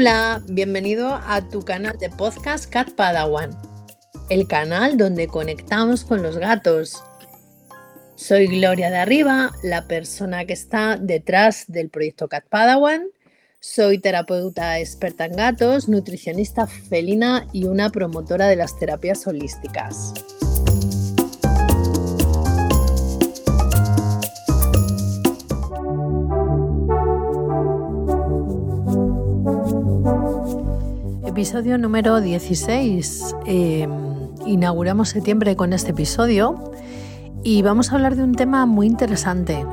Hola, bienvenido a tu canal de podcast Cat Padawan, el canal donde conectamos con los gatos. Soy Gloria de Arriba, la persona que está detrás del proyecto Cat Padawan. Soy terapeuta experta en gatos, nutricionista felina y una promotora de las terapias holísticas. Episodio número 16. Inauguramos septiembre con este episodio y vamos a hablar de un tema muy interesante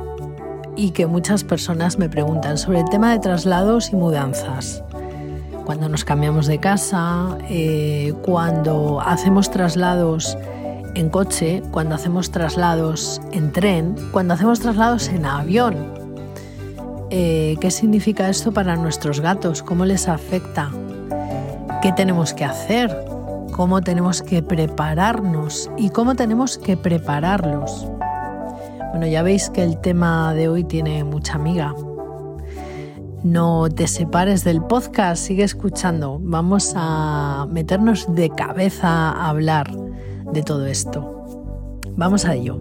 y que muchas personas me preguntan sobre el tema de traslados y mudanzas. Cuando nos cambiamos de casa, cuando hacemos traslados en coche, cuando hacemos traslados en tren, cuando hacemos traslados en avión. ¿Qué significa esto para nuestros gatos? ¿Cómo les afecta? ¿Qué tenemos que hacer? ¿Cómo tenemos que prepararnos? ¿Y cómo tenemos que prepararlos? Bueno, ya veis que el tema de hoy tiene mucha amiga. No te separes del podcast, sigue escuchando. Vamos a meternos de cabeza a hablar de todo esto. Vamos a ello.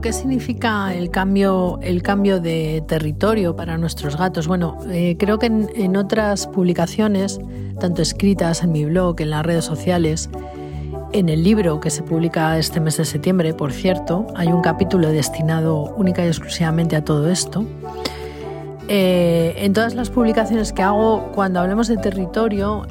¿Qué significa el cambio de territorio para nuestros gatos? Bueno, creo que en otras publicaciones, tanto escritas en mi blog, en las redes sociales, en el libro que se publica este mes de septiembre, por cierto, hay un capítulo destinado única y exclusivamente a todo esto. En todas las publicaciones que hago, cuando hablamos de territorio,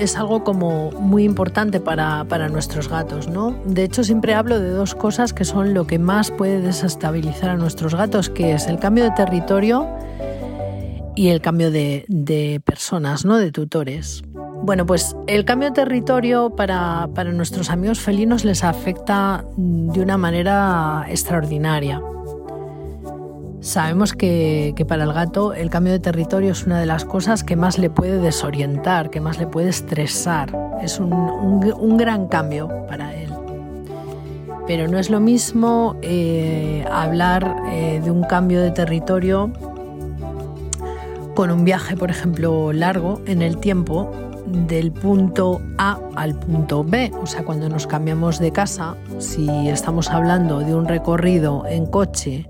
es algo como muy importante para nuestros gatos, ¿no? De hecho, siempre hablo de dos cosas que son lo que más puede desestabilizar a nuestros gatos, que es el cambio de territorio y el cambio de personas, ¿no? De tutores. Bueno, pues el cambio de territorio para nuestros amigos felinos les afecta de una manera extraordinaria. Sabemos que para el gato el cambio de territorio es una de las cosas que más le puede desorientar, que más le puede estresar. Es un gran cambio para él. Pero no es lo mismo hablar de un cambio de territorio con un viaje, por ejemplo, largo en el tiempo, del punto A al punto B. O sea, cuando nos cambiamos de casa, si estamos hablando de un recorrido en coche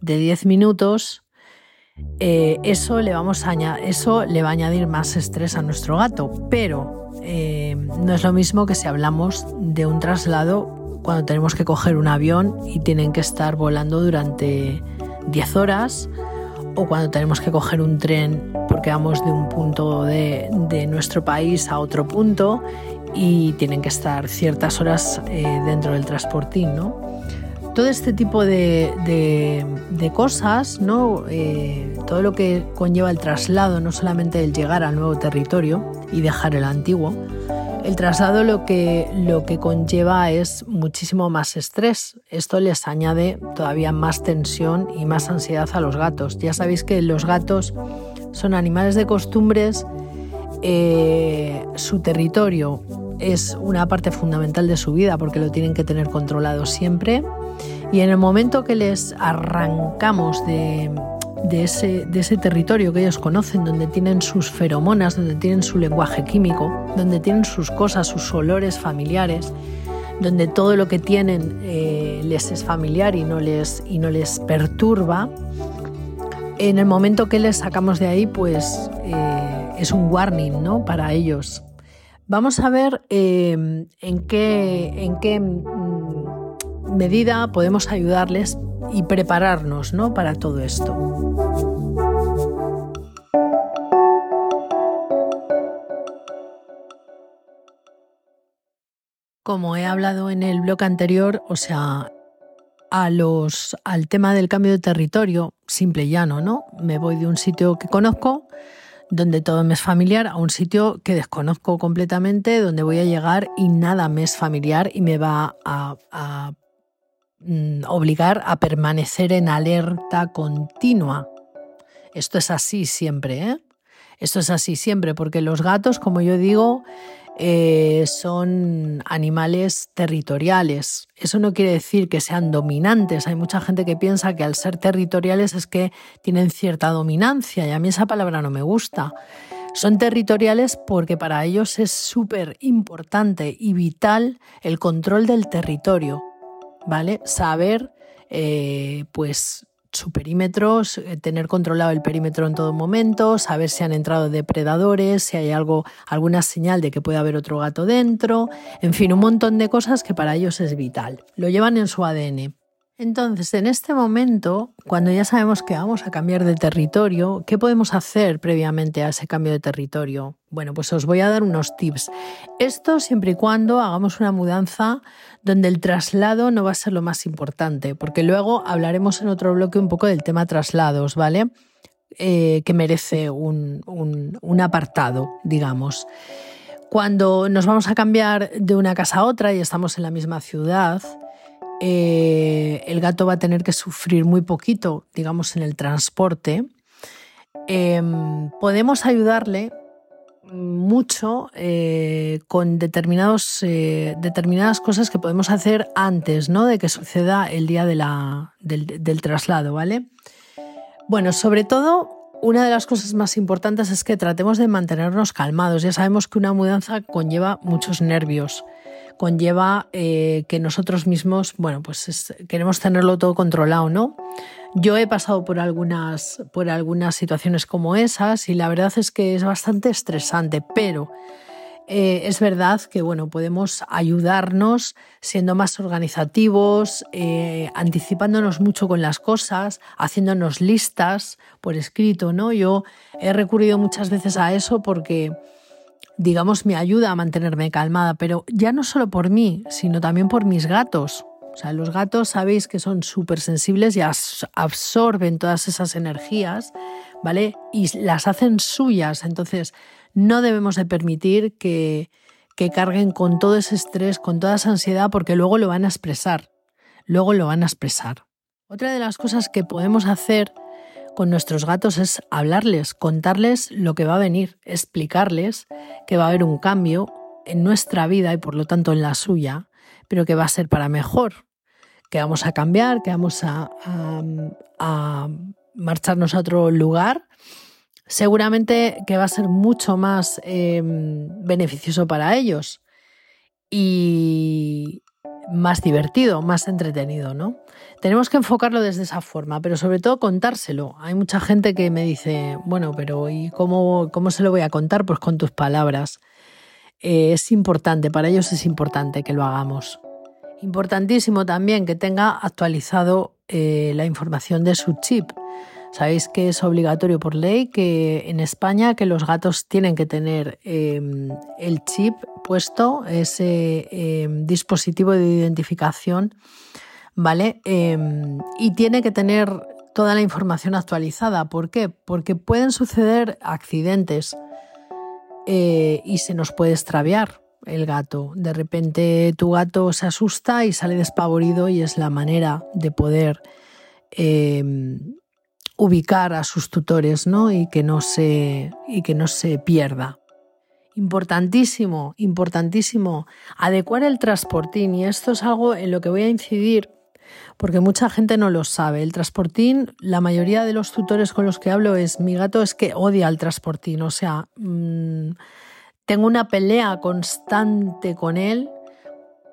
de 10 minutos, eso le va a añadir más estrés a nuestro gato, pero no es lo mismo que si hablamos de un traslado cuando tenemos que coger un avión y tienen que estar volando durante 10 horas, o cuando tenemos que coger un tren porque vamos de un punto de nuestro país a otro punto y tienen que estar ciertas horas dentro del transportín, ¿no? Todo este tipo de cosas, ¿no? Todo lo que conlleva el traslado, no solamente el llegar al nuevo territorio y dejar el antiguo, el traslado lo que conlleva es muchísimo más estrés. Esto les añade todavía más tensión y más ansiedad a los gatos. Ya sabéis que los gatos son animales de costumbres, su territorio es una parte fundamental de su vida porque lo tienen que tener controlado siempre, y en el momento que les arrancamos de ese territorio que ellos conocen, donde tienen sus feromonas, donde tienen su lenguaje químico, donde tienen sus cosas, sus olores familiares, donde todo lo que tienen les es familiar y no les perturba, en el momento que les sacamos de ahí, pues es un warning, ¿no? Para ellos. Vamos a ver en qué medida podemos ayudarles y prepararnos, ¿no? Para todo esto. Como he hablado en el blog anterior, o sea, al tema del cambio de territorio, simple y llano, ¿no? Me voy de un sitio que conozco, donde todo me es familiar, a un sitio que desconozco completamente, donde voy a llegar y nada me es familiar y me va a obligar a permanecer en alerta continua. Esto es así siempre, ¿eh? Esto es así siempre, porque los gatos, como yo digo, son animales territoriales. Eso no quiere decir que sean dominantes. Hay mucha gente que piensa que al ser territoriales es que tienen cierta dominancia, y a mí esa palabra no me gusta. Son territoriales porque para ellos es súper importante y vital el control del territorio, ¿vale? Saber pues su perímetro, tener controlado el perímetro en todo momento, saber si han entrado depredadores, si hay alguna señal de que puede haber otro gato dentro, en fin, un montón de cosas que para ellos es vital. Lo llevan en su ADN. Entonces, en este momento, cuando ya sabemos que vamos a cambiar de territorio, ¿qué podemos hacer previamente a ese cambio de territorio? Bueno, pues os voy a dar unos tips. Esto siempre y cuando hagamos una mudanza donde el traslado no va a ser lo más importante, porque luego hablaremos en otro bloque un poco del tema traslados, ¿vale? Que merece un apartado, digamos. Cuando nos vamos a cambiar de una casa a otra y estamos en la misma ciudad, el gato va a tener que sufrir muy poquito, digamos, en el transporte. Podemos ayudarle mucho con determinadas cosas que podemos hacer antes, ¿no?, de que suceda el día del traslado, ¿vale? Bueno, sobre todo, una de las cosas más importantes es que tratemos de mantenernos calmados. Ya sabemos que una mudanza conlleva muchos nervios, conlleva que nosotros mismos, bueno, pues queremos tenerlo todo controlado, ¿no? Yo he pasado por algunas situaciones como esas y la verdad es que es bastante estresante, pero es verdad que, bueno, podemos ayudarnos siendo más organizativos, anticipándonos mucho con las cosas, haciéndonos listas por escrito, ¿no? Yo he recurrido muchas veces a eso porque, digamos, me ayuda a mantenerme calmada, pero ya no solo por mí, sino también por mis gatos. O sea, los gatos sabéis que son súper sensibles y absorben todas esas energías, ¿vale? Y las hacen suyas. Entonces, no debemos de permitir que carguen con todo ese estrés, con toda esa ansiedad, porque luego lo van a expresar. Otra de las cosas que podemos hacer con nuestros gatos es hablarles, contarles lo que va a venir, explicarles que va a haber un cambio en nuestra vida y por lo tanto en la suya, pero que va a ser para mejor, que vamos a cambiar, que vamos a marcharnos a otro lugar. Seguramente que va a ser mucho más beneficioso para ellos y más divertido, más entretenido, ¿no? Tenemos que enfocarlo desde esa forma, pero sobre todo contárselo. Hay mucha gente que me dice, bueno, pero ¿y cómo se lo voy a contar? Pues con tus palabras. Es importante, para ellos es importante que lo hagamos. Importantísimo también que tenga actualizado la información de su chip. Sabéis que es obligatorio por ley que en España que los gatos tienen que tener el chip puesto, ese dispositivo de identificación, ¿vale? Y tiene que tener toda la información actualizada. ¿Por qué? Porque pueden suceder accidentes y se nos puede extraviar el gato. De repente tu gato se asusta y sale despavorido y es la manera de poder ubicar a sus tutores, ¿no? Y que no se pierda. Importantísimo, adecuar el transportín, y esto es algo en lo que voy a incidir porque mucha gente no lo sabe. El transportín, la mayoría de los tutores con los que hablo es, mi gato es que odia el transportín, o sea, tengo una pelea constante con él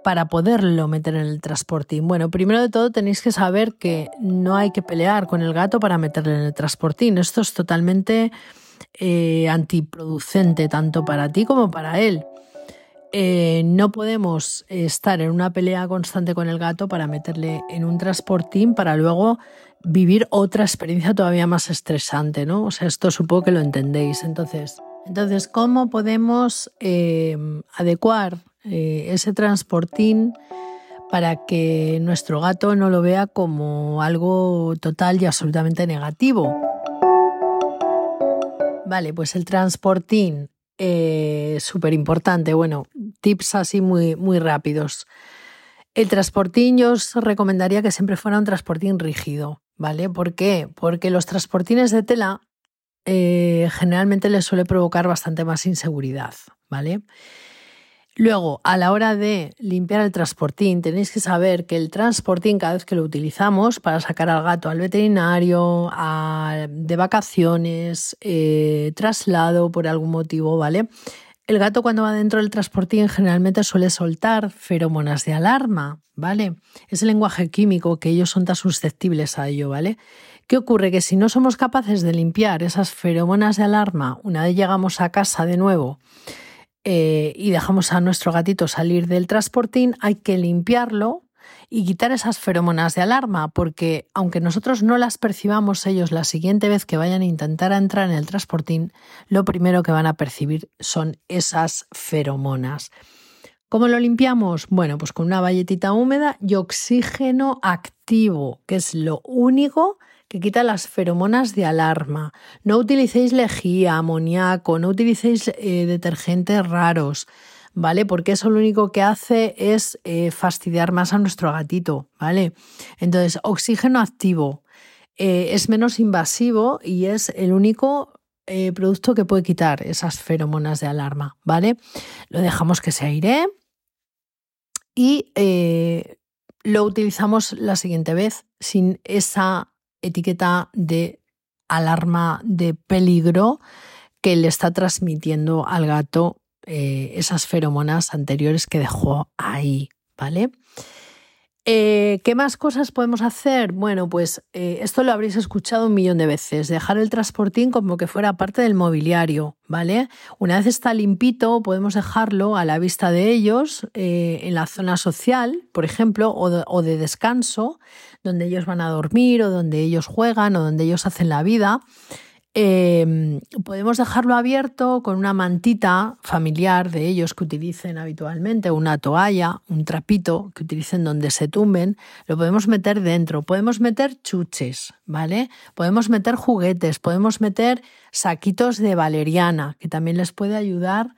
para poderlo meter en el transportín. Bueno, primero de todo tenéis que saber que no hay que pelear con el gato para meterle en el transportín. Esto es totalmente antiproducente tanto para ti como para él. No podemos estar en una pelea constante con el gato para meterle en un transportín para luego vivir otra experiencia todavía más estresante, ¿no? O sea, esto supongo que lo entendéis. Entonces ¿cómo podemos adecuar ese transportín para que nuestro gato no lo vea como algo total y absolutamente negativo? Vale, pues el transportín, súper importante. Bueno, tips así muy, muy rápidos. El transportín yo os recomendaría que siempre fuera un transportín rígido, ¿vale? ¿Por qué? Porque los transportines de tela generalmente les suele provocar bastante más inseguridad, ¿vale? Luego, a la hora de limpiar el transportín, tenéis que saber que el transportín, cada vez que lo utilizamos para sacar al gato al veterinario, de vacaciones, traslado por algún motivo, ¿vale? El gato cuando va dentro del transportín generalmente suele soltar feromonas de alarma, ¿vale? Es el lenguaje químico que ellos son tan susceptibles a ello, ¿vale? ¿Qué ocurre? Que si no somos capaces de limpiar esas feromonas de alarma una vez llegamos a casa de nuevo y dejamos a nuestro gatito salir del transportín, hay que limpiarlo y quitar esas feromonas de alarma, porque aunque nosotros no las percibamos, ellos la siguiente vez que vayan a intentar entrar en el transportín, lo primero que van a percibir son esas feromonas. ¿Cómo lo limpiamos? Bueno, pues con una bayetita húmeda y oxígeno activo, que es lo único que quita las feromonas de alarma. No utilicéis lejía, amoníaco, no utilicéis detergentes raros, ¿vale? Porque eso lo único que hace es fastidiar más a nuestro gatito, ¿vale? Entonces, oxígeno activo es menos invasivo y es el único producto que puede quitar esas feromonas de alarma, ¿vale? Lo dejamos que se airee y lo utilizamos la siguiente vez sin esa etiqueta de alarma de peligro que le está transmitiendo al gato esas feromonas anteriores que dejó ahí, ¿vale? ¿Qué más cosas podemos hacer? Bueno, pues esto lo habréis escuchado 1,000,000 de veces, dejar el transportín como que fuera parte del mobiliario, ¿vale? Una vez está limpito, podemos dejarlo a la vista de ellos en la zona social, por ejemplo, o de descanso, donde ellos van a dormir o donde ellos juegan o donde ellos hacen la vida. Podemos dejarlo abierto con una mantita familiar de ellos que utilicen habitualmente, una toalla, un trapito que utilicen donde se tumben, lo podemos meter dentro, podemos meter chuches, ¿vale? Podemos meter juguetes, podemos meter saquitos de valeriana, que también les puede ayudar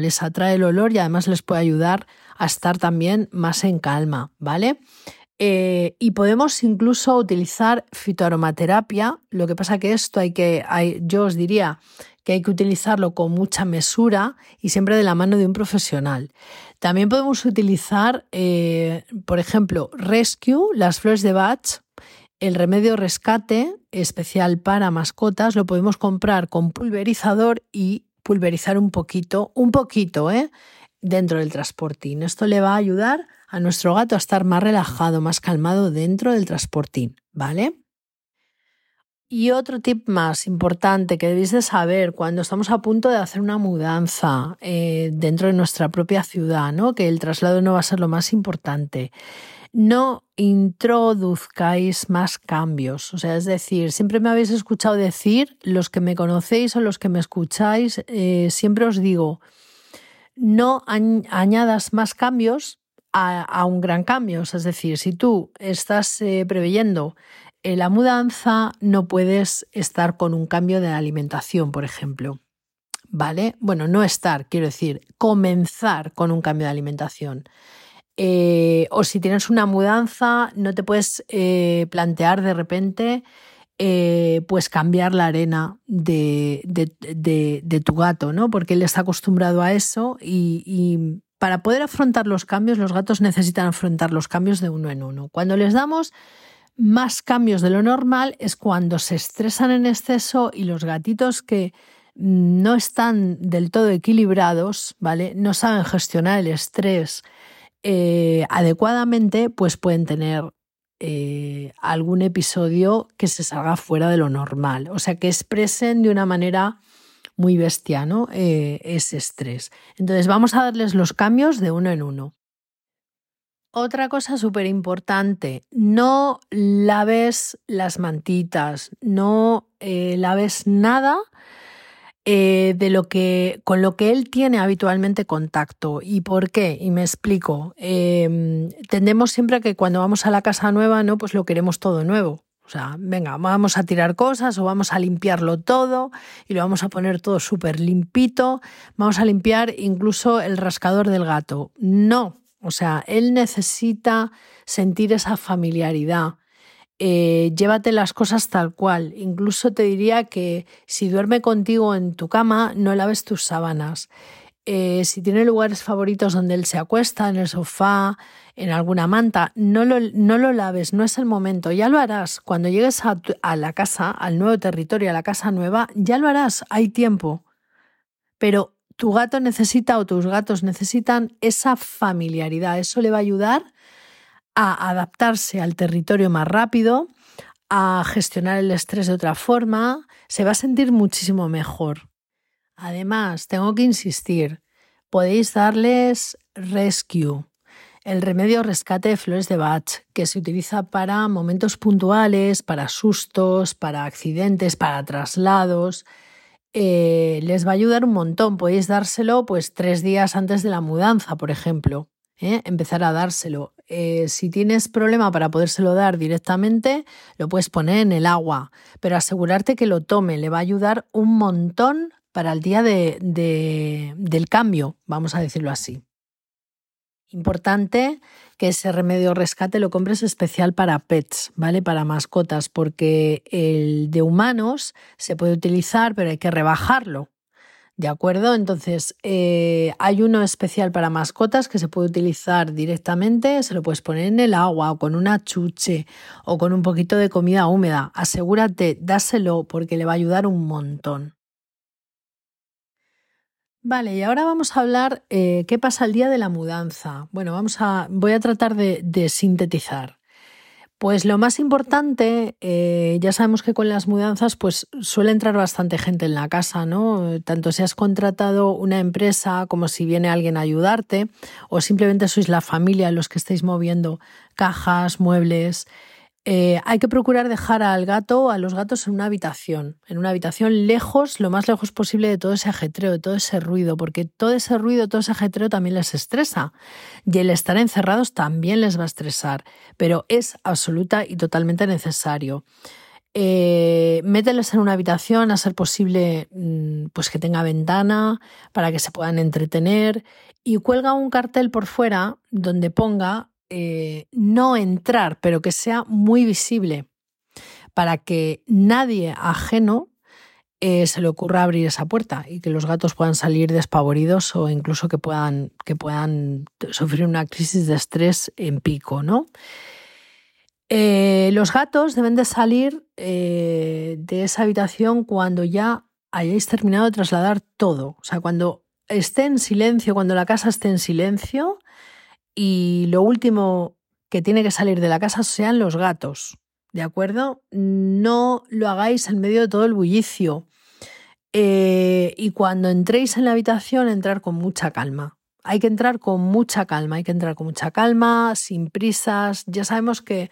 les atrae el olor y además les puede ayudar a estar también más en calma, ¿vale? Y podemos incluso utilizar fitoaromaterapia, lo que pasa que esto yo os diría que hay que utilizarlo con mucha mesura y siempre de la mano de un profesional. También podemos utilizar, por ejemplo, Rescue, las flores de Bach, el remedio rescate especial para mascotas, lo podemos comprar con pulverizador y pulverizar un poquito, dentro del transportín. Esto le va a ayudar a nuestro gato a estar más relajado, más calmado dentro del transportín, ¿vale? Y otro tip más importante que debéis de saber cuando estamos a punto de hacer una mudanza dentro de nuestra propia ciudad, ¿no? Que el traslado no va a ser lo más importante. No introduzcáis más cambios, o sea, es decir, siempre me habéis escuchado decir, los que me conocéis o los que me escucháis, siempre os digo, no añadas más cambios a un gran cambio. Es decir, si tú estás preveyendo la mudanza, no puedes estar con un cambio de alimentación, por ejemplo. ¿Vale? Bueno, no estar, quiero decir, comenzar con un cambio de alimentación. O si tienes una mudanza, no te puedes plantear de repente pues cambiar la arena de tu gato, ¿no? Porque él está acostumbrado a eso y para poder afrontar los cambios, los gatos necesitan afrontar los cambios de uno en uno. Cuando les damos más cambios de lo normal es cuando se estresan en exceso y los gatitos que no están del todo equilibrados, ¿vale? No saben gestionar el estrés adecuadamente, pues pueden tener algún episodio que se salga fuera de lo normal. O sea, que expresen de una manera muy bestia, ¿no? Ese estrés. Entonces vamos a darles los cambios de uno en uno. Otra cosa súper importante, no laves las mantitas, no laves nada con lo que él tiene habitualmente contacto. ¿Y por qué? Y me explico. Tendemos siempre que cuando vamos a la casa nueva, ¿no? Pues lo queremos todo nuevo. O sea, venga, vamos a tirar cosas o vamos a limpiarlo todo y lo vamos a poner todo súper limpito. Vamos a limpiar incluso el rascador del gato. No, o sea, él necesita sentir esa familiaridad. llévate las cosas tal cual. Incluso te diría que si duerme contigo en tu cama, no laves tus sábanas. Si tiene lugares favoritos donde él se acuesta, en el sofá, en alguna manta, no lo laves, no es el momento. Ya lo harás. Cuando llegues a la casa, al nuevo territorio, a la casa nueva, ya lo harás. Hay tiempo. Pero tu gato necesita o tus gatos necesitan esa familiaridad. Eso le va a ayudar a adaptarse al territorio más rápido, a gestionar el estrés de otra forma. Se va a sentir muchísimo mejor. Además, tengo que insistir, podéis darles Rescue, el remedio rescate de flores de Bach, que se utiliza para momentos puntuales, para sustos, para accidentes, para traslados. Les va a ayudar un montón. Podéis dárselo pues 3 días antes de la mudanza, por ejemplo. Empezar a dárselo. Si tienes problema para podérselo dar directamente, lo puedes poner en el agua, pero asegurarte que lo tome. Le va a ayudar un montón para el día del cambio, vamos a decirlo así. Importante que ese remedio rescate lo compres especial para pets, ¿vale? Para mascotas, porque el de humanos se puede utilizar, pero hay que rebajarlo, ¿de acuerdo? Entonces, hay uno especial para mascotas que se puede utilizar directamente, se lo puedes poner en el agua o con una chuche o con un poquito de comida húmeda. Asegúrate, dáselo porque le va a ayudar un montón. Vale, y ahora vamos a hablar qué pasa el día de la mudanza. Bueno, voy a tratar de sintetizar. Pues lo más importante, ya sabemos que con las mudanzas pues suele entrar bastante gente en la casa, ¿no? Tanto si has contratado una empresa como si viene alguien a ayudarte o simplemente sois la familia los que estáis moviendo cajas, muebles. Hay que procurar dejar al gato o a los gatos en una habitación lejos, lo más lejos posible de todo ese ajetreo, de todo ese ruido, porque todo ese ruido, todo ese ajetreo también les estresa y el estar encerrados también les va a estresar, pero es absoluta y totalmente necesario. Mételes en una habitación, a ser posible pues que tenga ventana para que se puedan entretener y cuelga un cartel por fuera donde ponga no entrar, pero que sea muy visible para que nadie ajeno se le ocurra abrir esa puerta y que los gatos puedan salir despavoridos o incluso que puedan sufrir una crisis de estrés en pico, ¿no? Los gatos deben de salir de esa habitación cuando ya hayáis terminado de trasladar todo, o sea, cuando esté en silencio, cuando la casa esté en silencio. Y lo último que tiene que salir de la casa sean los gatos, ¿de acuerdo? No lo hagáis en medio de todo el bullicio. Y cuando entréis en la habitación, entrar con mucha calma. Hay que entrar con mucha calma, sin prisas. Ya sabemos que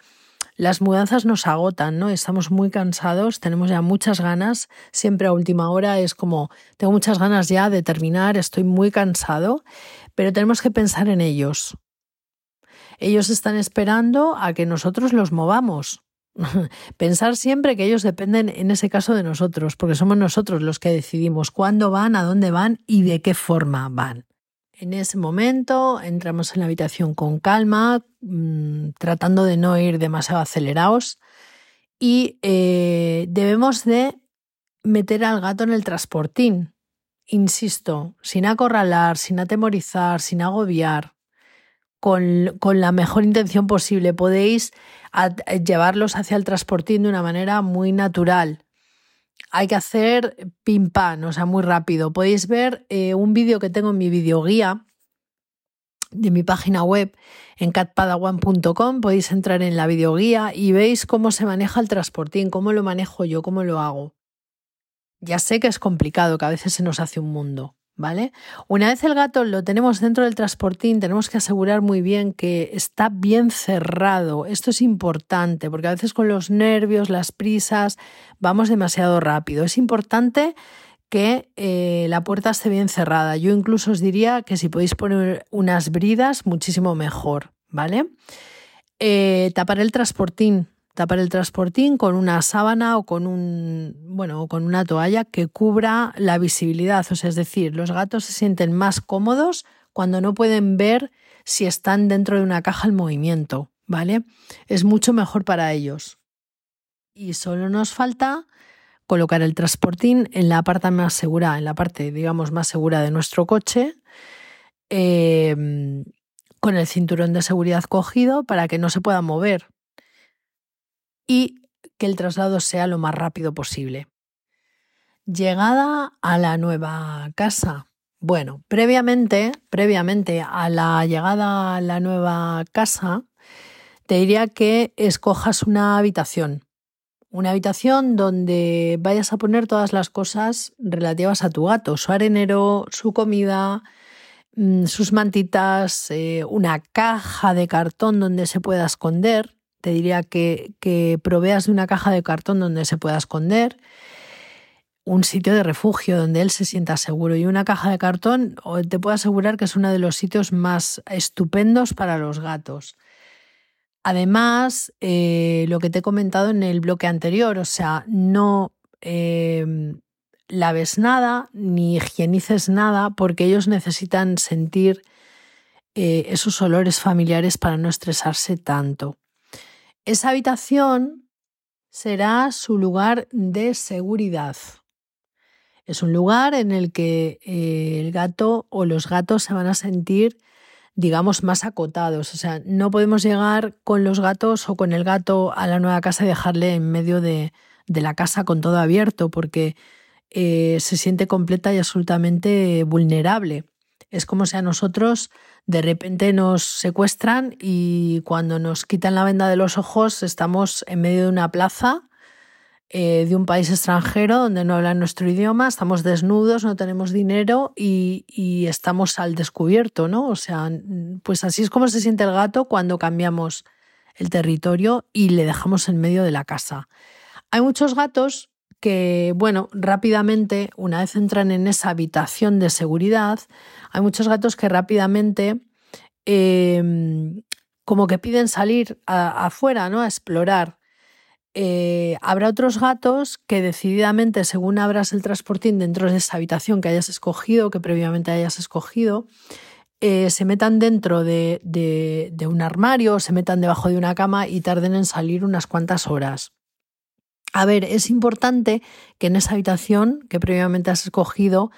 las mudanzas nos agotan, ¿no? Estamos muy cansados, tenemos ya muchas ganas. Siempre a última hora es como, tengo muchas ganas ya de terminar, estoy muy cansado, pero tenemos que pensar en ellos. Ellos están esperando a que nosotros los movamos. Pensar siempre que ellos dependen, en ese caso, de nosotros, porque somos nosotros los que decidimos cuándo van, a dónde van y de qué forma van. En ese momento entramos en la habitación con calma, tratando de no ir demasiado acelerados y debemos de meter al gato en el transportín. Insisto, sin acorralar, sin atemorizar, sin agobiar, con la mejor intención posible. Podéis llevarlos hacia el transportín de una manera muy natural. Hay que hacer pim pam, o sea, muy rápido. Podéis ver un vídeo que tengo en mi videoguía de mi página web en catpadawan.com. Podéis entrar en la videoguía y veis cómo se maneja el transportín, cómo lo manejo yo, cómo lo hago. Ya sé que es complicado, que a veces se nos hace un mundo, ¿vale? Una vez el gato lo tenemos dentro del transportín, tenemos que asegurar muy bien que está bien cerrado. Esto es importante, porque a veces con los nervios, las prisas, vamos demasiado rápido. Es importante que la puerta esté bien cerrada. Yo incluso os diría que si podéis poner unas bridas, muchísimo mejor, ¿vale? Tapar el transportín con una sábana o con una toalla que cubra la visibilidad. O sea, es decir, los gatos se sienten más cómodos cuando no pueden ver si están dentro de una caja al movimiento, ¿vale? Es mucho mejor para ellos. y solo nos falta colocar el transportín en la parte más segura, en la parte, digamos, más segura de nuestro coche, con el cinturón de seguridad cogido para que no se pueda mover y que el traslado sea lo más rápido posible. Llegada a la nueva casa. Bueno, previamente a la llegada a la nueva casa, te diría que escojas una habitación. Una habitación donde vayas a poner todas las cosas relativas a tu gato. Su arenero, su comida, sus mantitas, una caja de cartón donde se pueda esconder. Te diría que proveas de una caja de cartón donde se pueda esconder. Un sitio de refugio donde él se sienta seguro. Y una caja de cartón, te puedo asegurar que es uno de los sitios más estupendos para los gatos. Además, lo que te he comentado en el bloque anterior, o sea, no laves nada ni higienices nada porque ellos necesitan sentir esos olores familiares para no estresarse tanto. Esa habitación será su lugar de seguridad. Es un lugar en el que el gato o los gatos se van a sentir, digamos, más acotados. O sea, no podemos llegar con los gatos o con el gato a la nueva casa y dejarle en medio de la casa con todo abierto porque se siente completa y absolutamente vulnerable. Es como si a nosotros de repente nos secuestran y cuando nos quitan la venda de los ojos estamos en medio de una plaza de un país extranjero donde no hablan nuestro idioma, estamos desnudos, no tenemos dinero y estamos al descubierto, ¿no? O sea, pues así es como se siente el gato cuando cambiamos el territorio y le dejamos en medio de la casa. Hay muchos gatos que, bueno, rápidamente, una vez entran en esa habitación de seguridad, hay muchos gatos que rápidamente como que piden salir afuera, ¿no? A explorar. Habrá otros gatos que decididamente, según abras el transportín dentro de esa habitación que hayas escogido, que previamente hayas escogido, se metan dentro de un armario, se metan debajo de una cama y tarden en salir unas cuantas horas. A ver, es importante que en esa habitación que previamente has escogido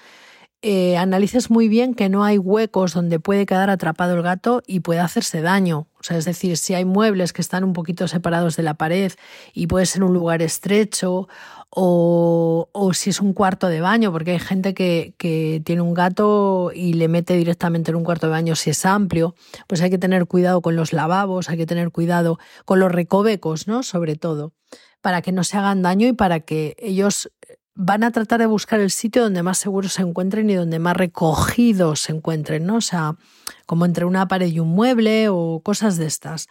analices muy bien que no hay huecos donde puede quedar atrapado el gato y puede hacerse daño. O sea, es decir, si hay muebles que están un poquito separados de la pared y puede ser un lugar estrecho o si es un cuarto de baño, porque hay gente que tiene un gato y le mete directamente en un cuarto de baño si es amplio, pues hay que tener cuidado con los lavabos, hay que tener cuidado con los recovecos, ¿no? Sobre todo, para que no se hagan daño y para que ellos van a tratar de buscar el sitio donde más seguros se encuentren y donde más recogidos se encuentren, ¿no? O sea, como entre una pared y un mueble o cosas de estas.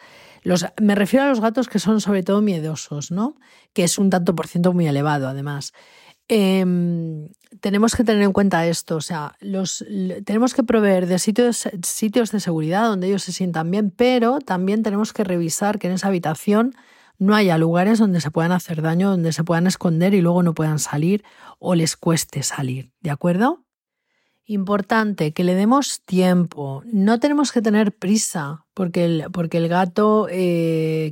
Me refiero a los gatos que son sobre todo miedosos, ¿no? Que es un tanto por ciento muy elevado, además. Tenemos que tener en cuenta esto, o sea, tenemos que proveer de sitios de seguridad donde ellos se sientan bien, pero también tenemos que revisar que en esa habitación no haya lugares donde se puedan hacer daño, donde se puedan esconder y luego no puedan salir o les cueste salir, ¿de acuerdo? Importante, que le demos tiempo. No tenemos que tener prisa porque el gato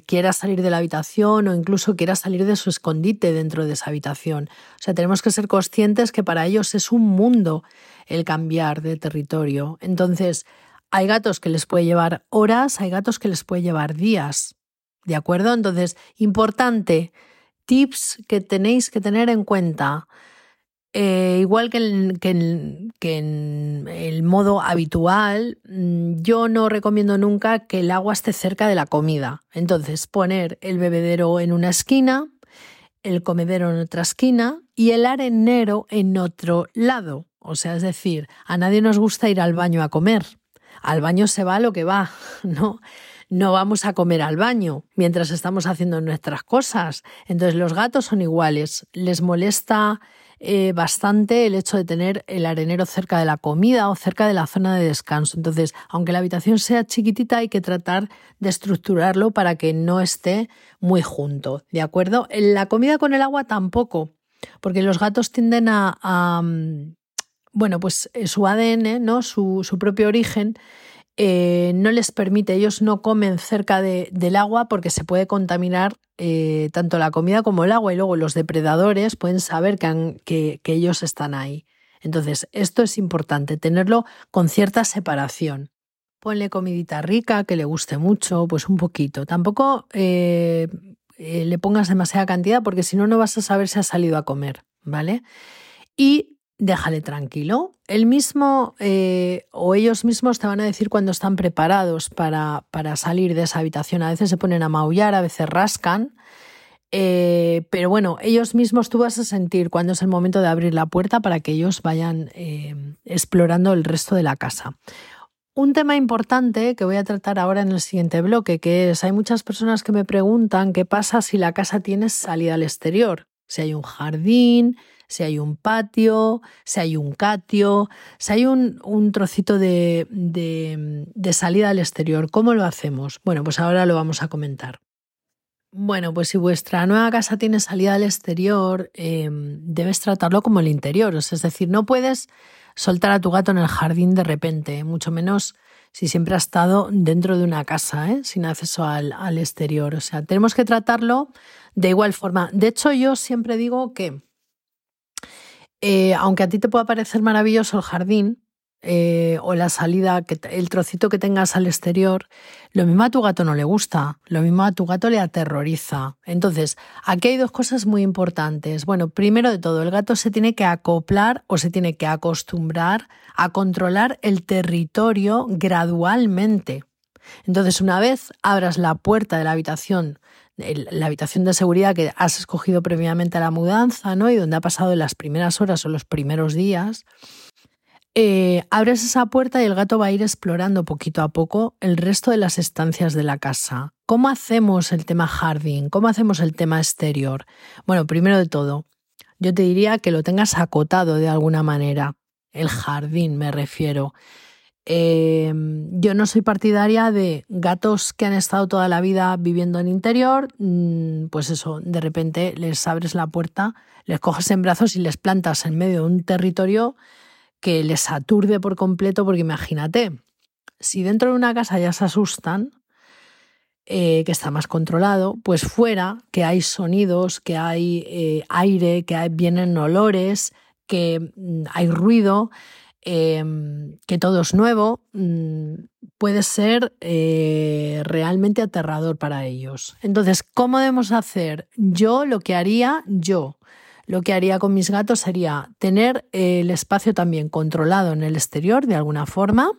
quiera salir de la habitación o incluso quiera salir de su escondite dentro de esa habitación. O sea, tenemos que ser conscientes que para ellos es un mundo el cambiar de territorio. Entonces, hay gatos que les puede llevar horas, hay gatos que les puede llevar días. ¿De acuerdo? Entonces, importante, tips que tenéis que tener en cuenta. Igual que en el modo habitual, yo no recomiendo nunca que el agua esté cerca de la comida. Entonces, poner el bebedero en una esquina, el comedero en otra esquina y el arenero en otro lado. O sea, es decir, a nadie nos gusta ir al baño a comer. Al baño se va lo que va, ¿no? No vamos a comer al baño mientras estamos haciendo nuestras cosas. Entonces los gatos son iguales. Les molesta bastante el hecho de tener el arenero cerca de la comida o cerca de la zona de descanso. Entonces, aunque la habitación sea chiquitita, hay que tratar de estructurarlo para que no esté muy junto. ¿De acuerdo? La comida con el agua tampoco, porque los gatos tienden a bueno, pues su ADN, ¿no? Su propio origen no les permite, ellos no comen cerca del agua porque se puede contaminar tanto la comida como el agua, y luego los depredadores pueden saber que ellos están ahí. Entonces, esto es importante, tenerlo con cierta separación. Ponle comidita rica, que le guste mucho, pues un poquito. Tampoco le pongas demasiada cantidad porque si no, no vas a saber si ha salido a comer, ¿vale? Y déjale tranquilo. Él mismo o ellos mismos te van a decir cuando están preparados para salir de esa habitación. A veces se ponen a maullar, a veces rascan, pero bueno, ellos mismos tú vas a sentir cuando es el momento de abrir la puerta para que ellos vayan explorando el resto de la casa. Un tema importante que voy a tratar ahora en el siguiente bloque, que es, hay muchas personas que me preguntan qué pasa si la casa tiene salida al exterior, si hay un jardín, si hay un patio, si hay un catio, si hay un trocito de salida al exterior. ¿Cómo lo hacemos? Bueno, pues ahora lo vamos a comentar. Bueno, pues si vuestra nueva casa tiene salida al exterior, debes tratarlo como el interior. O sea, es decir, no puedes soltar a tu gato en el jardín de repente, mucho menos si siempre ha estado dentro de una casa, sin acceso al exterior. O sea, tenemos que tratarlo de igual forma. De hecho, yo siempre digo que aunque a ti te pueda parecer maravilloso el jardín o la salida, el trocito que tengas al exterior, lo mismo a tu gato no le gusta, lo mismo a tu gato le aterroriza. Entonces, aquí hay dos cosas muy importantes. Bueno, primero de todo, el gato se tiene que acoplar o se tiene que acostumbrar a controlar el territorio gradualmente. Entonces, una vez abras la puerta de la habitación de seguridad que has escogido previamente a la mudanza, ¿no? Y donde ha pasado las primeras horas o los primeros días, abres esa puerta y el gato va a ir explorando poquito a poco el resto de las estancias de la casa. ¿Cómo hacemos el tema jardín? ¿Cómo hacemos el tema exterior? Bueno, primero de todo, yo te diría que lo tengas acotado de alguna manera. El jardín, me refiero. Yo no soy partidaria de gatos que han estado toda la vida viviendo en interior, pues eso, de repente les abres la puerta, les coges en brazos y les plantas en medio de un territorio que les aturde por completo, porque imagínate, si dentro de una casa ya se asustan, que está más controlado, pues fuera, que hay sonidos, que hay aire, que vienen olores, que hay ruido, que todo es nuevo, puede ser realmente aterrador para ellos. Entonces, ¿cómo debemos hacer? Yo lo que haría con mis gatos sería tener el espacio también controlado en el exterior de alguna forma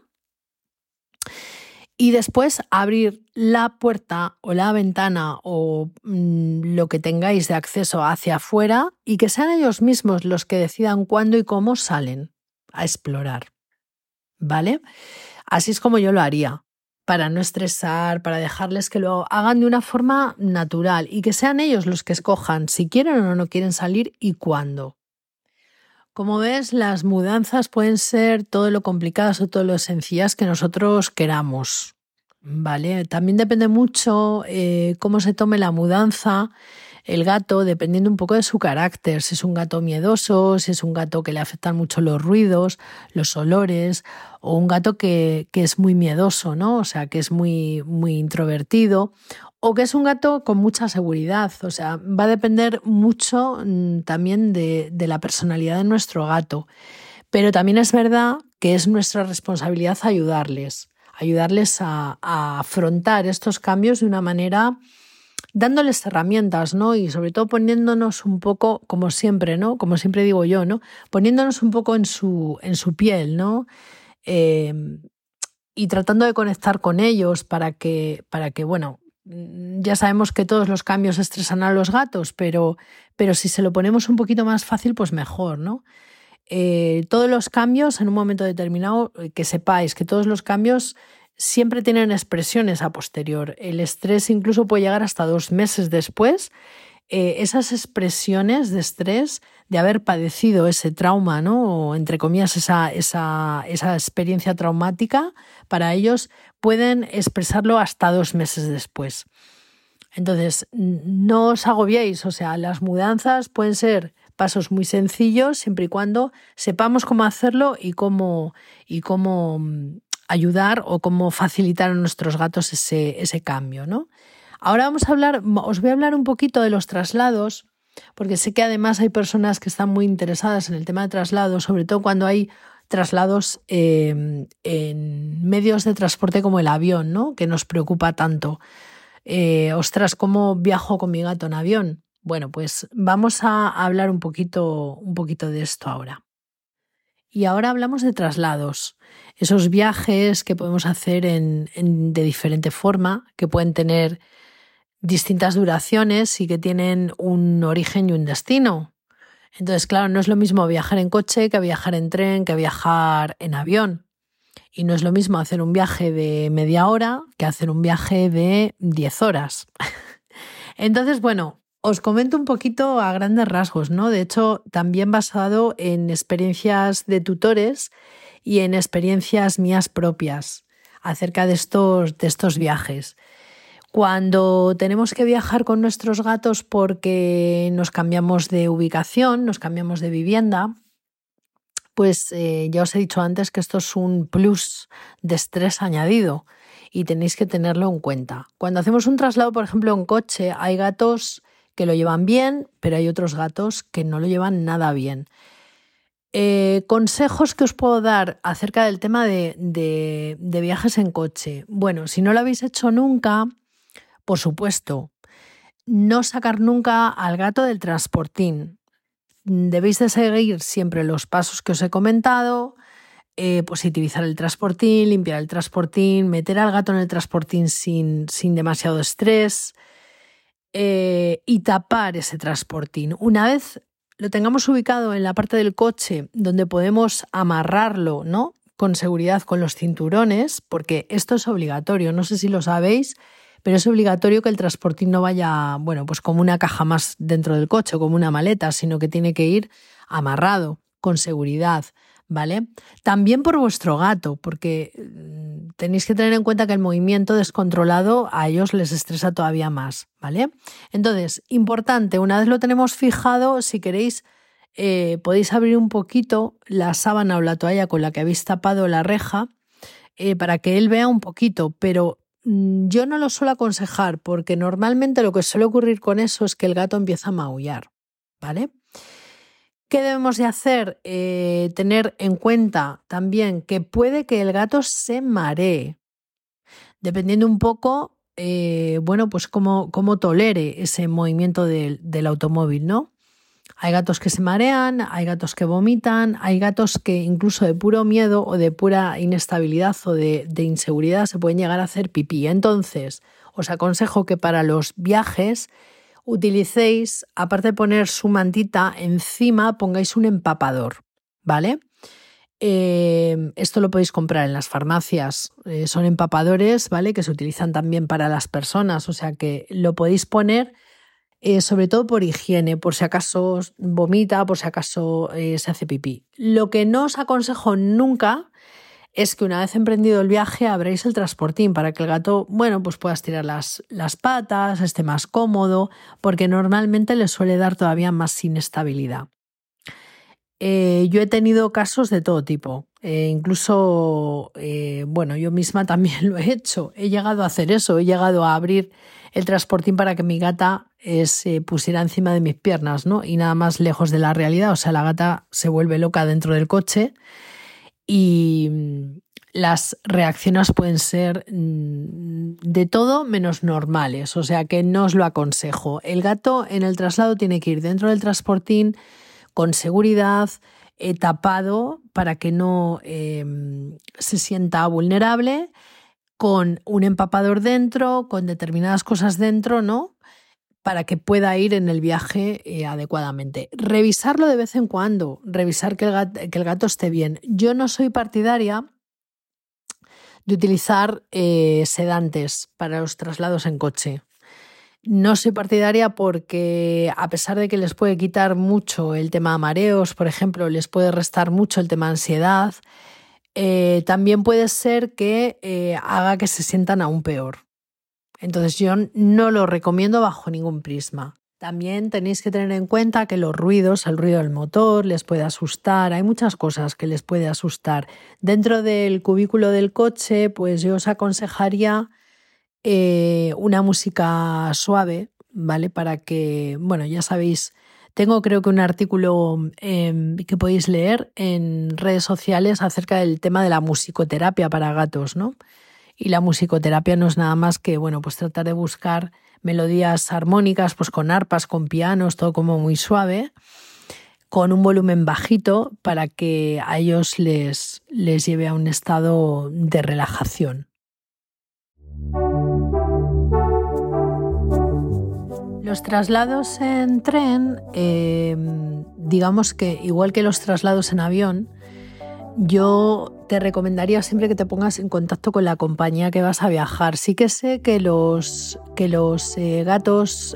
y después abrir la puerta o la ventana o lo que tengáis de acceso hacia afuera y que sean ellos mismos los que decidan cuándo y cómo salen a explorar, ¿vale? Así es como yo lo haría, para no estresar, para dejarles que lo hagan de una forma natural y que sean ellos los que escojan si quieren o no quieren salir y cuándo. Como ves, las mudanzas pueden ser todo lo complicadas o todo lo sencillas que nosotros queramos, ¿vale? También depende mucho cómo se tome la mudanza. El gato, dependiendo un poco de su carácter, si es un gato miedoso, si es un gato que le afectan mucho los ruidos, los olores, o un gato que es muy miedoso, ¿no? O sea, que es muy, muy introvertido, o que es un gato con mucha seguridad. O sea, va a depender mucho también de la personalidad de nuestro gato. Pero también es verdad que es nuestra responsabilidad ayudarles a afrontar estos cambios de una manera, dándoles herramientas, ¿no? Y sobre todo poniéndonos un poco, como siempre, ¿no? Como siempre digo yo, ¿no? Poniéndonos un poco en su piel, ¿no? Y tratando de conectar con ellos para que, bueno, ya sabemos que todos los cambios estresan a los gatos, pero si se lo ponemos un poquito más fácil, pues mejor, ¿no? Todos los cambios, en un momento determinado, que sepáis que todos los cambios siempre tienen expresiones a posterior. El estrés incluso puede llegar hasta 2 meses después. Esas expresiones de estrés, de haber padecido ese trauma, ¿no? O, entre comillas, esa experiencia traumática, para ellos pueden expresarlo hasta 2 meses después. Entonces, no os agobiéis. O sea, las mudanzas pueden ser pasos muy sencillos siempre y cuando sepamos cómo hacerlo y cómo ayudar o cómo facilitar a nuestros gatos ese cambio, ¿no? Ahora os voy a hablar un poquito de los traslados, porque sé que además hay personas que están muy interesadas en el tema de traslados, sobre todo cuando hay traslados en medios de transporte como el avión, ¿no? Que nos preocupa tanto. Ostras, ¿cómo viajo con mi gato en avión? Bueno, pues vamos a hablar un poquito de esto ahora. Y ahora hablamos de traslados, esos viajes que podemos hacer de diferente forma, que pueden tener distintas duraciones y que tienen un origen y un destino. Entonces, claro, no es lo mismo viajar en coche que viajar en tren, que viajar en avión. Y no es lo mismo hacer un viaje de media hora que hacer un viaje de 10 horas. Entonces, bueno, os comento un poquito a grandes rasgos, ¿no? De hecho, también basado en experiencias de tutores y en experiencias mías propias acerca de estos viajes. Cuando tenemos que viajar con nuestros gatos porque nos cambiamos de ubicación, nos cambiamos de vivienda, pues ya os he dicho antes que esto es un plus de estrés añadido y tenéis que tenerlo en cuenta. Cuando hacemos un traslado, por ejemplo, en coche, hay gatos que lo llevan bien, pero hay otros gatos que no lo llevan nada bien. Consejos que os puedo dar acerca del tema de viajes en coche. Bueno, si no lo habéis hecho nunca, por supuesto, no sacar nunca al gato del transportín. Debéis de seguir siempre los pasos que os he comentado, positivizar el transportín, limpiar el transportín, meter al gato en el transportín sin demasiado estrés. Y tapar ese transportín. Una vez lo tengamos ubicado en la parte del coche donde podemos amarrarlo, ¿no? Con seguridad con los cinturones, porque esto es obligatorio, no sé si lo sabéis, pero es obligatorio que el transportín no vaya, bueno, pues como una caja más dentro del coche o como una maleta, sino que tiene que ir amarrado con seguridad, ¿vale? También por vuestro gato, porque tenéis que tener en cuenta que el movimiento descontrolado a ellos les estresa todavía más, ¿vale? Entonces, importante, una vez lo tenemos fijado, si queréis, podéis abrir un poquito la sábana o la toalla con la que habéis tapado la reja para que él vea un poquito, pero yo no lo suelo aconsejar porque normalmente lo que suele ocurrir con eso es que el gato empieza a maullar, ¿vale? ¿Qué debemos de hacer? Tener en cuenta también que puede que el gato se maree, dependiendo un poco, bueno, pues cómo tolere ese movimiento del automóvil, ¿no? Hay gatos que se marean, hay gatos que vomitan, hay gatos que incluso de puro miedo o de pura inestabilidad o de inseguridad se pueden llegar a hacer pipí. Entonces, os aconsejo que para los viajes utilicéis, aparte de poner su mantita encima, pongáis un empapador, ¿vale? Esto lo podéis comprar en las farmacias, son empapadores, ¿vale? Que se utilizan también para las personas, o sea que lo podéis poner sobre todo por higiene, por si acaso vomita, por si acaso se hace pipí. Lo que no os aconsejo nunca es que una vez emprendido el viaje abréis el transportín para que el gato, bueno, pues pueda estirar las patas, esté más cómodo, porque normalmente le suele dar todavía más inestabilidad. Yo he tenido casos de todo tipo, incluso, bueno, yo misma también lo he hecho, he llegado a hacer eso, he llegado a abrir el transportín para que mi gata se pusiera encima de mis piernas, ¿no? Y nada más lejos de la realidad, o sea, la gata se vuelve loca dentro del coche. Y las reacciones pueden ser de todo menos normales, o sea que no os lo aconsejo. El gato en el traslado tiene que ir dentro del transportín con seguridad, tapado para que no se sienta vulnerable, con un empapador dentro, con determinadas cosas dentro, ¿no? Para que pueda ir en el viaje adecuadamente. Revisarlo de vez en cuando, revisar que el gato esté bien. Yo no soy partidaria de utilizar sedantes para los traslados en coche. No soy partidaria porque a pesar de que les puede quitar mucho el tema de mareos, por ejemplo, les puede restar mucho el tema de ansiedad, también puede ser que haga que se sientan aún peor. Entonces yo no lo recomiendo bajo ningún prisma. También tenéis que tener en cuenta que los ruidos, el ruido del motor, les puede asustar. Hay muchas cosas que les puede asustar. Dentro del cubículo del coche, pues yo os aconsejaría una música suave, ¿vale? Para que, bueno, ya sabéis, tengo creo que un artículo que podéis leer en redes sociales acerca del tema de la musicoterapia para gatos, ¿no? Y la musicoterapia no es nada más que, bueno, pues tratar de buscar melodías armónicas, pues con arpas, con pianos, todo como muy suave, con un volumen bajito para que a ellos les lleve a un estado de relajación. Los traslados en tren, digamos que igual que los traslados en avión, yo te recomendaría siempre que te pongas en contacto con la compañía que vas a viajar. Sí que sé que los gatos,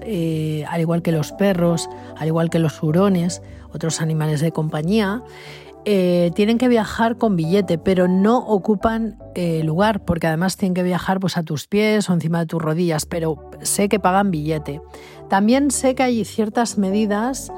al igual que los perros, al igual que los hurones, otros animales de compañía, tienen que viajar con billete, pero no ocupan lugar, porque además tienen que viajar pues, a tus pies o encima de tus rodillas, pero sé que pagan billete. También sé que hay ciertas medidas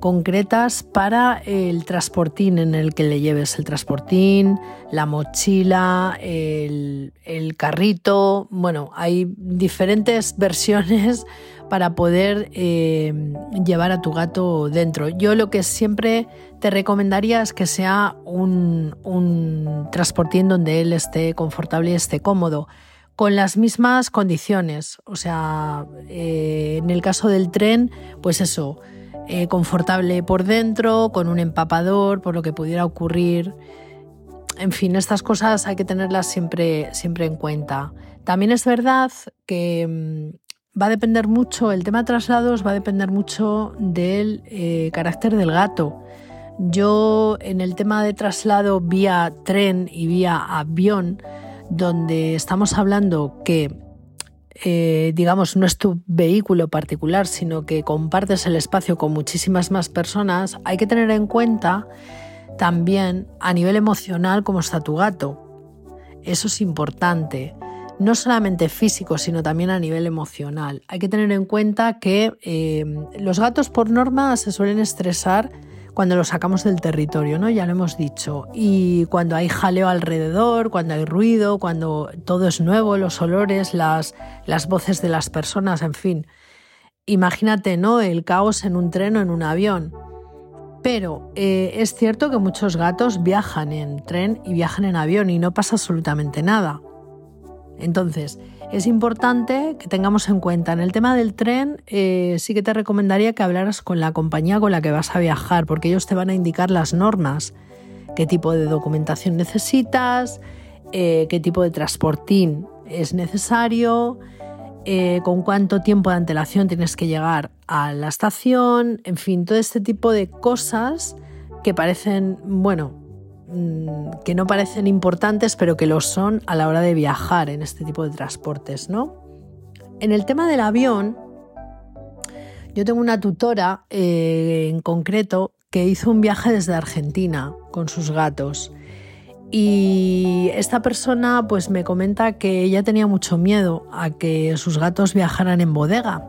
concretas para el transportín en el que le lleves el transportín, la mochila, el carrito. Bueno, hay diferentes versiones para poder llevar a tu gato dentro. Yo lo que siempre te recomendaría es que sea un transportín donde él esté confortable y esté cómodo, con las mismas condiciones, o sea, en el caso del tren, pues eso, confortable por dentro, con un empapador, por lo que pudiera ocurrir. En fin, estas cosas hay que tenerlas siempre en cuenta. También es verdad que va a depender mucho, el tema de traslados va a depender mucho del carácter del gato. Yo, en el tema de traslado vía tren y vía avión, donde estamos hablando que, digamos, no es tu vehículo particular, sino que compartes el espacio con muchísimas más personas, hay que tener en cuenta también a nivel emocional cómo está tu gato. Eso es importante, no solamente físico, sino también a nivel emocional. Hay que tener en cuenta que los gatos por norma se suelen estresar cuando lo sacamos del territorio, ¿no? Ya lo hemos dicho. Y cuando hay jaleo alrededor, cuando hay ruido, cuando todo es nuevo, los olores, las voces de las personas, en fin. Imagínate, ¿no? El caos en un tren o en un avión. Pero es cierto que muchos gatos viajan en tren y viajan en avión y no pasa absolutamente nada. Entonces, es importante que tengamos en cuenta, en el tema del tren sí que te recomendaría que hablaras con la compañía con la que vas a viajar, porque ellos te van a indicar las normas, qué tipo de documentación necesitas, qué tipo de transportín es necesario, con cuánto tiempo de antelación tienes que llegar a la estación, en fin, todo este tipo de cosas que parecen, bueno, que no parecen importantes, pero que lo son a la hora de viajar en este tipo de transportes, ¿no? En el tema del avión, yo tengo una tutora en concreto que hizo un viaje desde Argentina con sus gatos y esta persona pues me comenta que ella tenía mucho miedo a que sus gatos viajaran en bodega.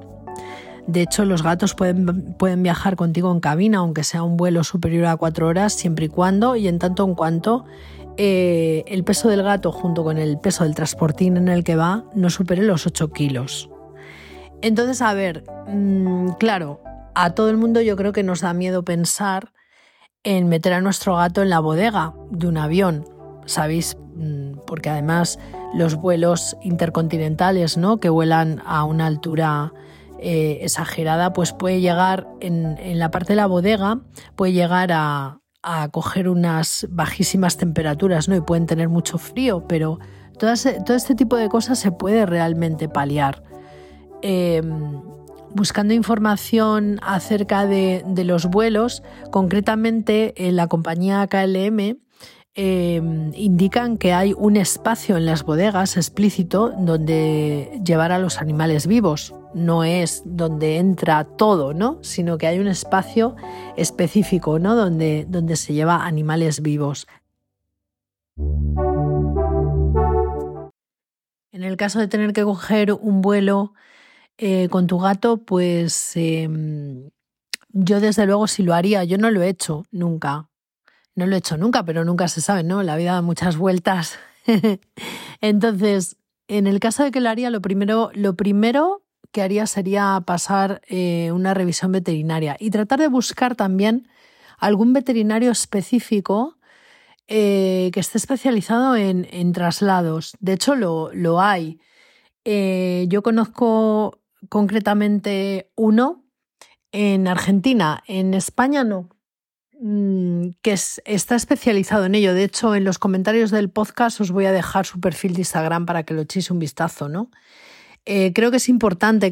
De hecho, los gatos pueden viajar contigo en cabina, aunque sea un vuelo superior a 4 horas, siempre y cuando, y en tanto en cuanto, el peso del gato junto con el peso del transportín en el que va no supere los 8 kilos. Entonces, a ver, claro, a todo el mundo yo creo que nos da miedo pensar en meter a nuestro gato en la bodega de un avión, ¿sabéis? Porque además los vuelos intercontinentales, ¿no? Que vuelan a una altura exagerada, pues puede llegar en la parte de la bodega, puede llegar a coger unas bajísimas temperaturas, ¿no? Y pueden tener mucho frío, pero todo este tipo de cosas se puede realmente paliar. Buscando información acerca de los vuelos, concretamente en la compañía KLM, indican que hay un espacio en las bodegas explícito donde llevar a los animales vivos. No es donde entra todo, ¿no? Sino que hay un espacio específico, ¿no? Donde se lleva animales vivos. En el caso de tener que coger un vuelo con tu gato, pues yo desde luego sí lo haría. Yo no lo he hecho nunca. No lo he hecho nunca, pero nunca se sabe, ¿no? La vida da muchas vueltas. Entonces, en el caso de que lo haría, lo primero que haría sería pasar una revisión veterinaria y tratar de buscar también algún veterinario específico que esté especializado en traslados. De hecho, lo hay. Yo conozco concretamente uno en Argentina, en España no, que está especializado en ello. De hecho, en los comentarios del podcast os voy a dejar su perfil de Instagram para que lo echéis un vistazo, ¿no? Creo que es importante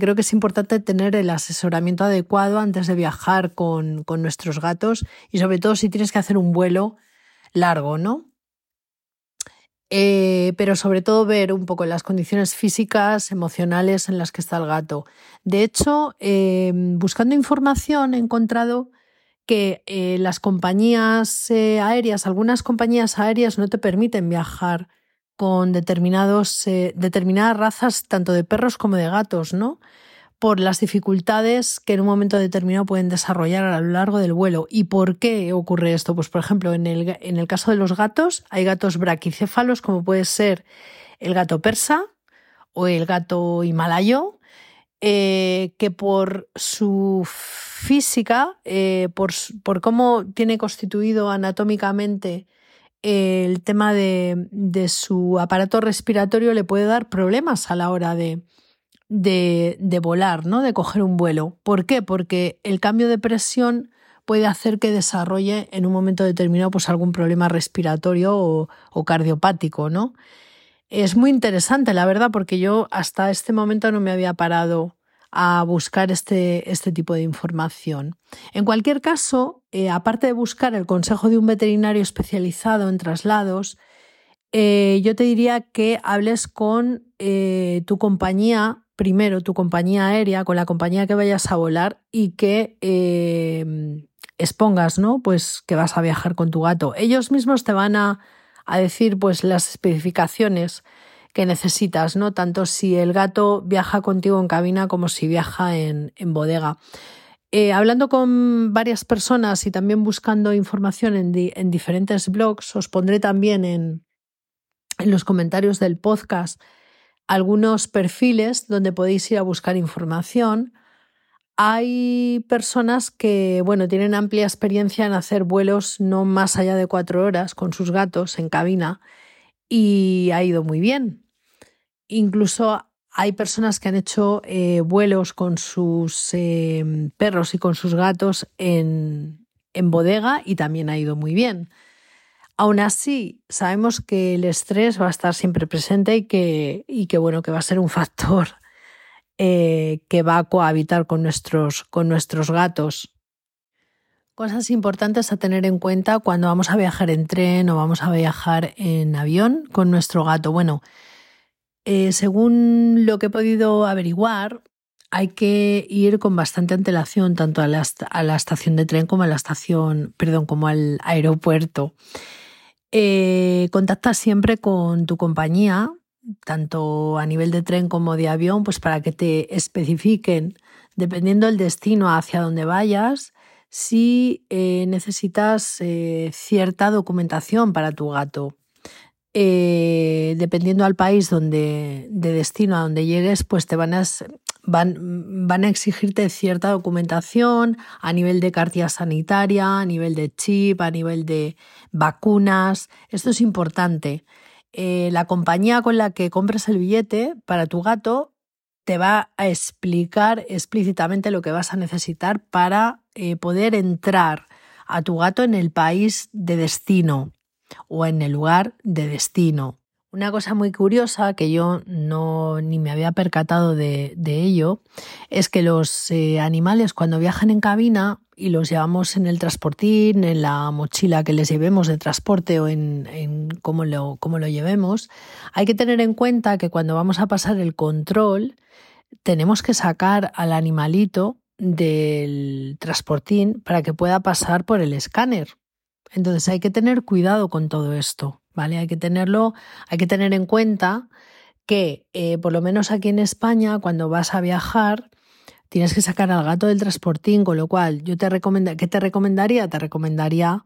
tener el asesoramiento adecuado antes de viajar con nuestros gatos y sobre todo si tienes que hacer un vuelo largo, ¿no? Pero sobre todo ver un poco las condiciones físicas, emocionales en las que está el gato. De hecho, buscando información he encontrado que las compañías aéreas, algunas compañías aéreas no te permiten viajar con determinadas razas tanto de perros como de gatos, ¿no? Por las dificultades que en un momento determinado pueden desarrollar a lo largo del vuelo. ¿Y por qué ocurre esto? Pues, por ejemplo, en el caso de los gatos, hay gatos braquicéfalos, como puede ser el gato persa o el gato himalayo, que por su física, por cómo tiene constituido anatómicamente el tema de su aparato respiratorio, le puede dar problemas a la hora de volar, ¿no? De coger un vuelo. ¿Por qué? Porque el cambio de presión puede hacer que desarrolle en un momento determinado pues, algún problema respiratorio o cardiopático, ¿no? Es muy interesante, la verdad, porque yo hasta este momento no me había parado a buscar este tipo de información. En cualquier caso, aparte de buscar el consejo de un veterinario especializado en traslados, yo te diría que hables con tu compañía. Primero, tu compañía aérea, con la compañía que vayas a volar y que expongas, ¿no? Pues que vas a viajar con tu gato. Ellos mismos te van a decir pues, las especificaciones que necesitas, ¿no? Tanto si el gato viaja contigo en cabina como si viaja en bodega. Hablando con varias personas y también buscando información en diferentes blogs, os pondré también en los comentarios del podcast algunos perfiles donde podéis ir a buscar información. Hay personas que, bueno, tienen amplia experiencia en hacer vuelos no más allá de 4 horas con sus gatos en cabina y ha ido muy bien. Incluso hay personas que han hecho vuelos con sus perros y con sus gatos en bodega y también ha ido muy bien. Aún así, sabemos que el estrés va a estar siempre presente y que va a ser un factor que va a cohabitar con nuestros gatos. Cosas importantes a tener en cuenta cuando vamos a viajar en tren o vamos a viajar en avión con nuestro gato. Bueno, según lo que he podido averiguar, hay que ir con bastante antelación tanto a la estación de tren como como al aeropuerto. Contacta siempre con tu compañía, tanto a nivel de tren como de avión, pues para que te especifiquen, dependiendo del destino hacia donde vayas, si necesitas cierta documentación para tu gato. Dependiendo al país de destino a donde llegues, pues te van a exigirte cierta documentación a nivel de cartilla sanitaria, a nivel de chip, a nivel de vacunas. Esto es importante. La compañía con la que compres el billete para tu gato te va a explicar explícitamente lo que vas a necesitar para poder entrar a tu gato en el país de destino o en el lugar de destino. Una cosa muy curiosa que yo ni me había percatado de ello es que los animales cuando viajan en cabina y los llevamos en el transportín, en la mochila que les llevemos de transporte o en cómo lo llevemos, hay que tener en cuenta que cuando vamos a pasar el control tenemos que sacar al animalito del transportín para que pueda pasar por el escáner. Entonces hay que tener cuidado con todo esto, ¿vale? Hay que tener en cuenta que por lo menos aquí en España, cuando vas a viajar, tienes que sacar al gato del transportín, con lo cual yo ¿qué te recomendaría? Te recomendaría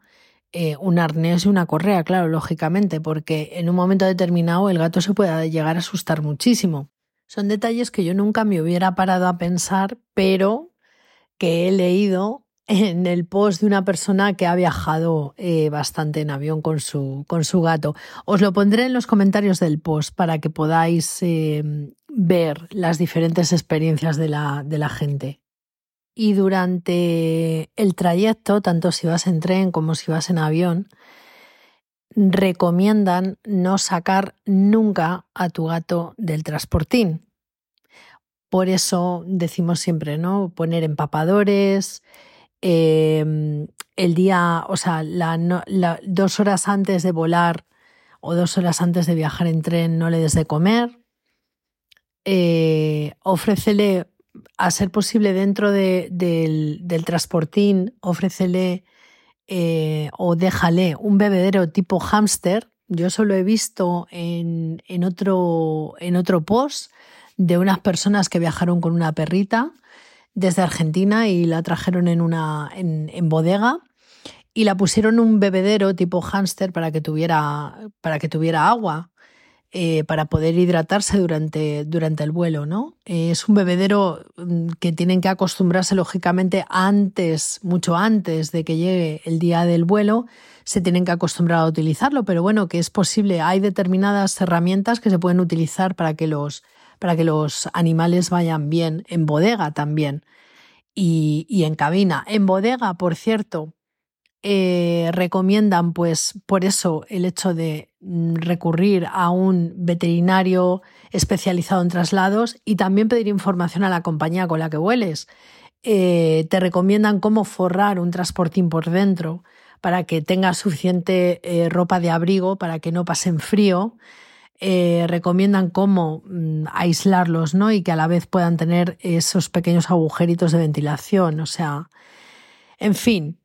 un arnés y una correa, claro, lógicamente, porque en un momento determinado el gato se puede llegar a asustar muchísimo. Son detalles que yo nunca me hubiera parado a pensar, pero que he leído en el post de una persona que ha viajado bastante en avión con su gato. Os lo pondré en los comentarios del post para que podáis ver las diferentes experiencias de la gente. Y durante el trayecto, tanto si vas en tren como si vas en avión, recomiendan no sacar nunca a tu gato del transportín. Por eso decimos siempre, ¿no?, poner empapadores. El día, o sea, 2 horas antes de volar o 2 horas antes de viajar en tren no le des de comer. Ofrécele, a ser posible dentro del transportín, ofrécele o déjale un bebedero tipo hámster. Yo eso lo he visto en otro post de unas personas que viajaron con una perrita desde Argentina y la trajeron en bodega y la pusieron un bebedero tipo hámster para que tuviera agua, para poder hidratarse durante el vuelo, ¿no? Es un bebedero que tienen que acostumbrarse, lógicamente, mucho antes de que llegue el día del vuelo, se tienen que acostumbrar a utilizarlo, pero bueno, que es posible. Hay determinadas herramientas que se pueden utilizar para que los animales vayan bien en bodega también y en cabina. En bodega, por cierto, recomiendan, pues, por eso el hecho de recurrir a un veterinario especializado en traslados y también pedir información a la compañía con la que vueles. Te recomiendan cómo forrar un transportín por dentro para que tenga suficiente ropa de abrigo para que no pasen frío. Recomiendan cómo aislarlos, ¿no?, y que a la vez puedan tener esos pequeños agujeritos de ventilación. O sea, en fin,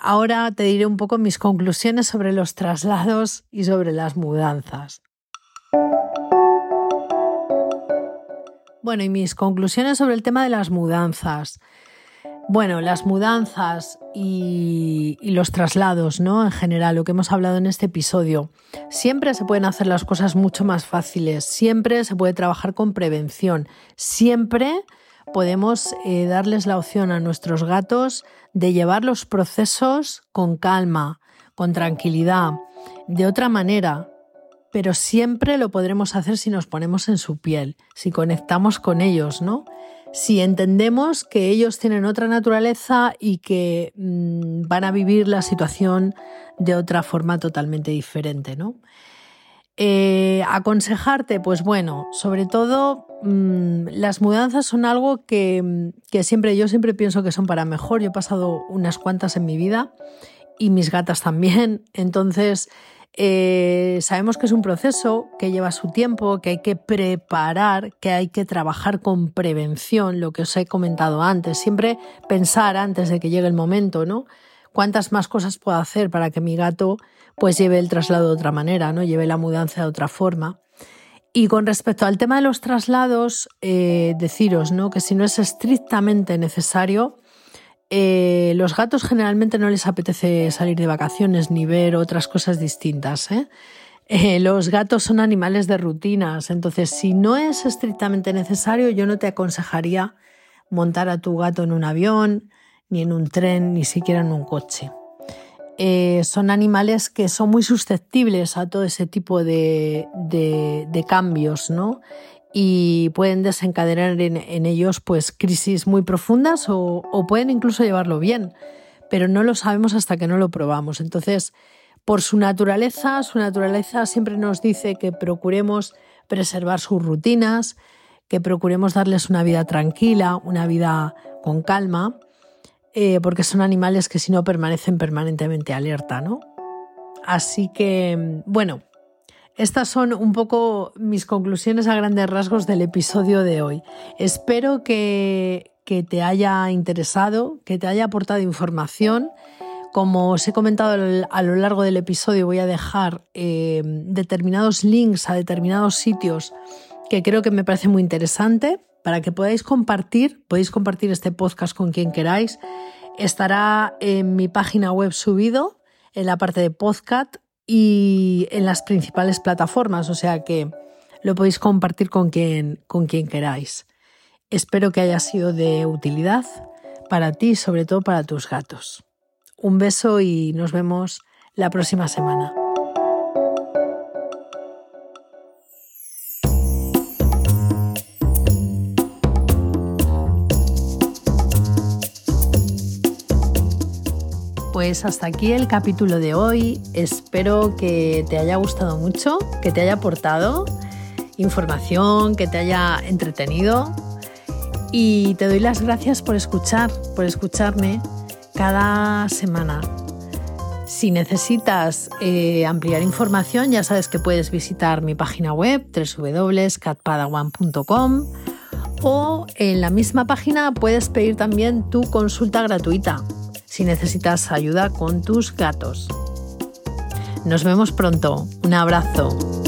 ahora te diré un poco mis conclusiones sobre los traslados y sobre las mudanzas. Bueno, y mis conclusiones sobre el tema de las mudanzas. Bueno, las mudanzas y los traslados, ¿no?, en general, lo que hemos hablado en este episodio. Siempre se pueden hacer las cosas mucho más fáciles, siempre se puede trabajar con prevención, siempre podemos darles la opción a nuestros gatos de llevar los procesos con calma, con tranquilidad, de otra manera, pero siempre lo podremos hacer si nos ponemos en su piel, si conectamos con ellos, ¿no? Si entendemos que ellos tienen otra naturaleza y que van a vivir la situación de otra forma totalmente diferente, ¿no? Aconsejarte, pues bueno, sobre todo las mudanzas son algo que yo siempre pienso que son para mejor. Yo he pasado unas cuantas en mi vida y mis gatas también, entonces sabemos que es un proceso que lleva su tiempo, que hay que preparar, que hay que trabajar con prevención, lo que os he comentado antes, siempre pensar antes de que llegue el momento, ¿no? ¿Cuántas más cosas puedo hacer para que mi gato pues lleve el traslado de otra manera, ¿no?, lleve la mudanza de otra forma? Y con respecto al tema de los traslados, deciros, ¿no?, que si no es estrictamente necesario, los gatos generalmente no les apetece salir de vacaciones ni ver otras cosas distintas, ¿eh? Los gatos son animales de rutinas, entonces si no es estrictamente necesario, yo no te aconsejaría montar a tu gato en un avión, ni en un tren, ni siquiera en un coche. Son animales que son muy susceptibles a todo ese tipo de cambios, ¿no?, y pueden desencadenar en ellos pues crisis muy profundas o pueden incluso llevarlo bien, pero no lo sabemos hasta que no lo probamos. Entonces, por su naturaleza siempre nos dice que procuremos preservar sus rutinas, que procuremos darles una vida tranquila, una vida con calma, porque son animales que si no permanecen permanentemente alerta, ¿no? Así que, bueno, estas son un poco mis conclusiones a grandes rasgos del episodio de hoy. Espero que te haya interesado, que te haya aportado información. Como os he comentado a lo largo del episodio, voy a dejar determinados links a determinados sitios que creo que me parece muy interesante para que podéis compartir este podcast con quien queráis. Estará en mi página web subido, en la parte de podcast y en las principales plataformas, o sea que lo podéis compartir con quien queráis. Espero que haya sido de utilidad para ti y sobre todo para tus gatos. Un beso y nos vemos la próxima semana. Pues hasta aquí el capítulo de hoy. Espero que te haya gustado mucho, que te haya aportado información, que te haya entretenido. Y te doy las gracias por escucharme cada semana. Si necesitas ampliar información, ya sabes que puedes visitar mi página web www.catpadawan.com o en la misma página puedes pedir también tu consulta gratuita si necesitas ayuda con tus gatos. Nos vemos pronto. Un abrazo.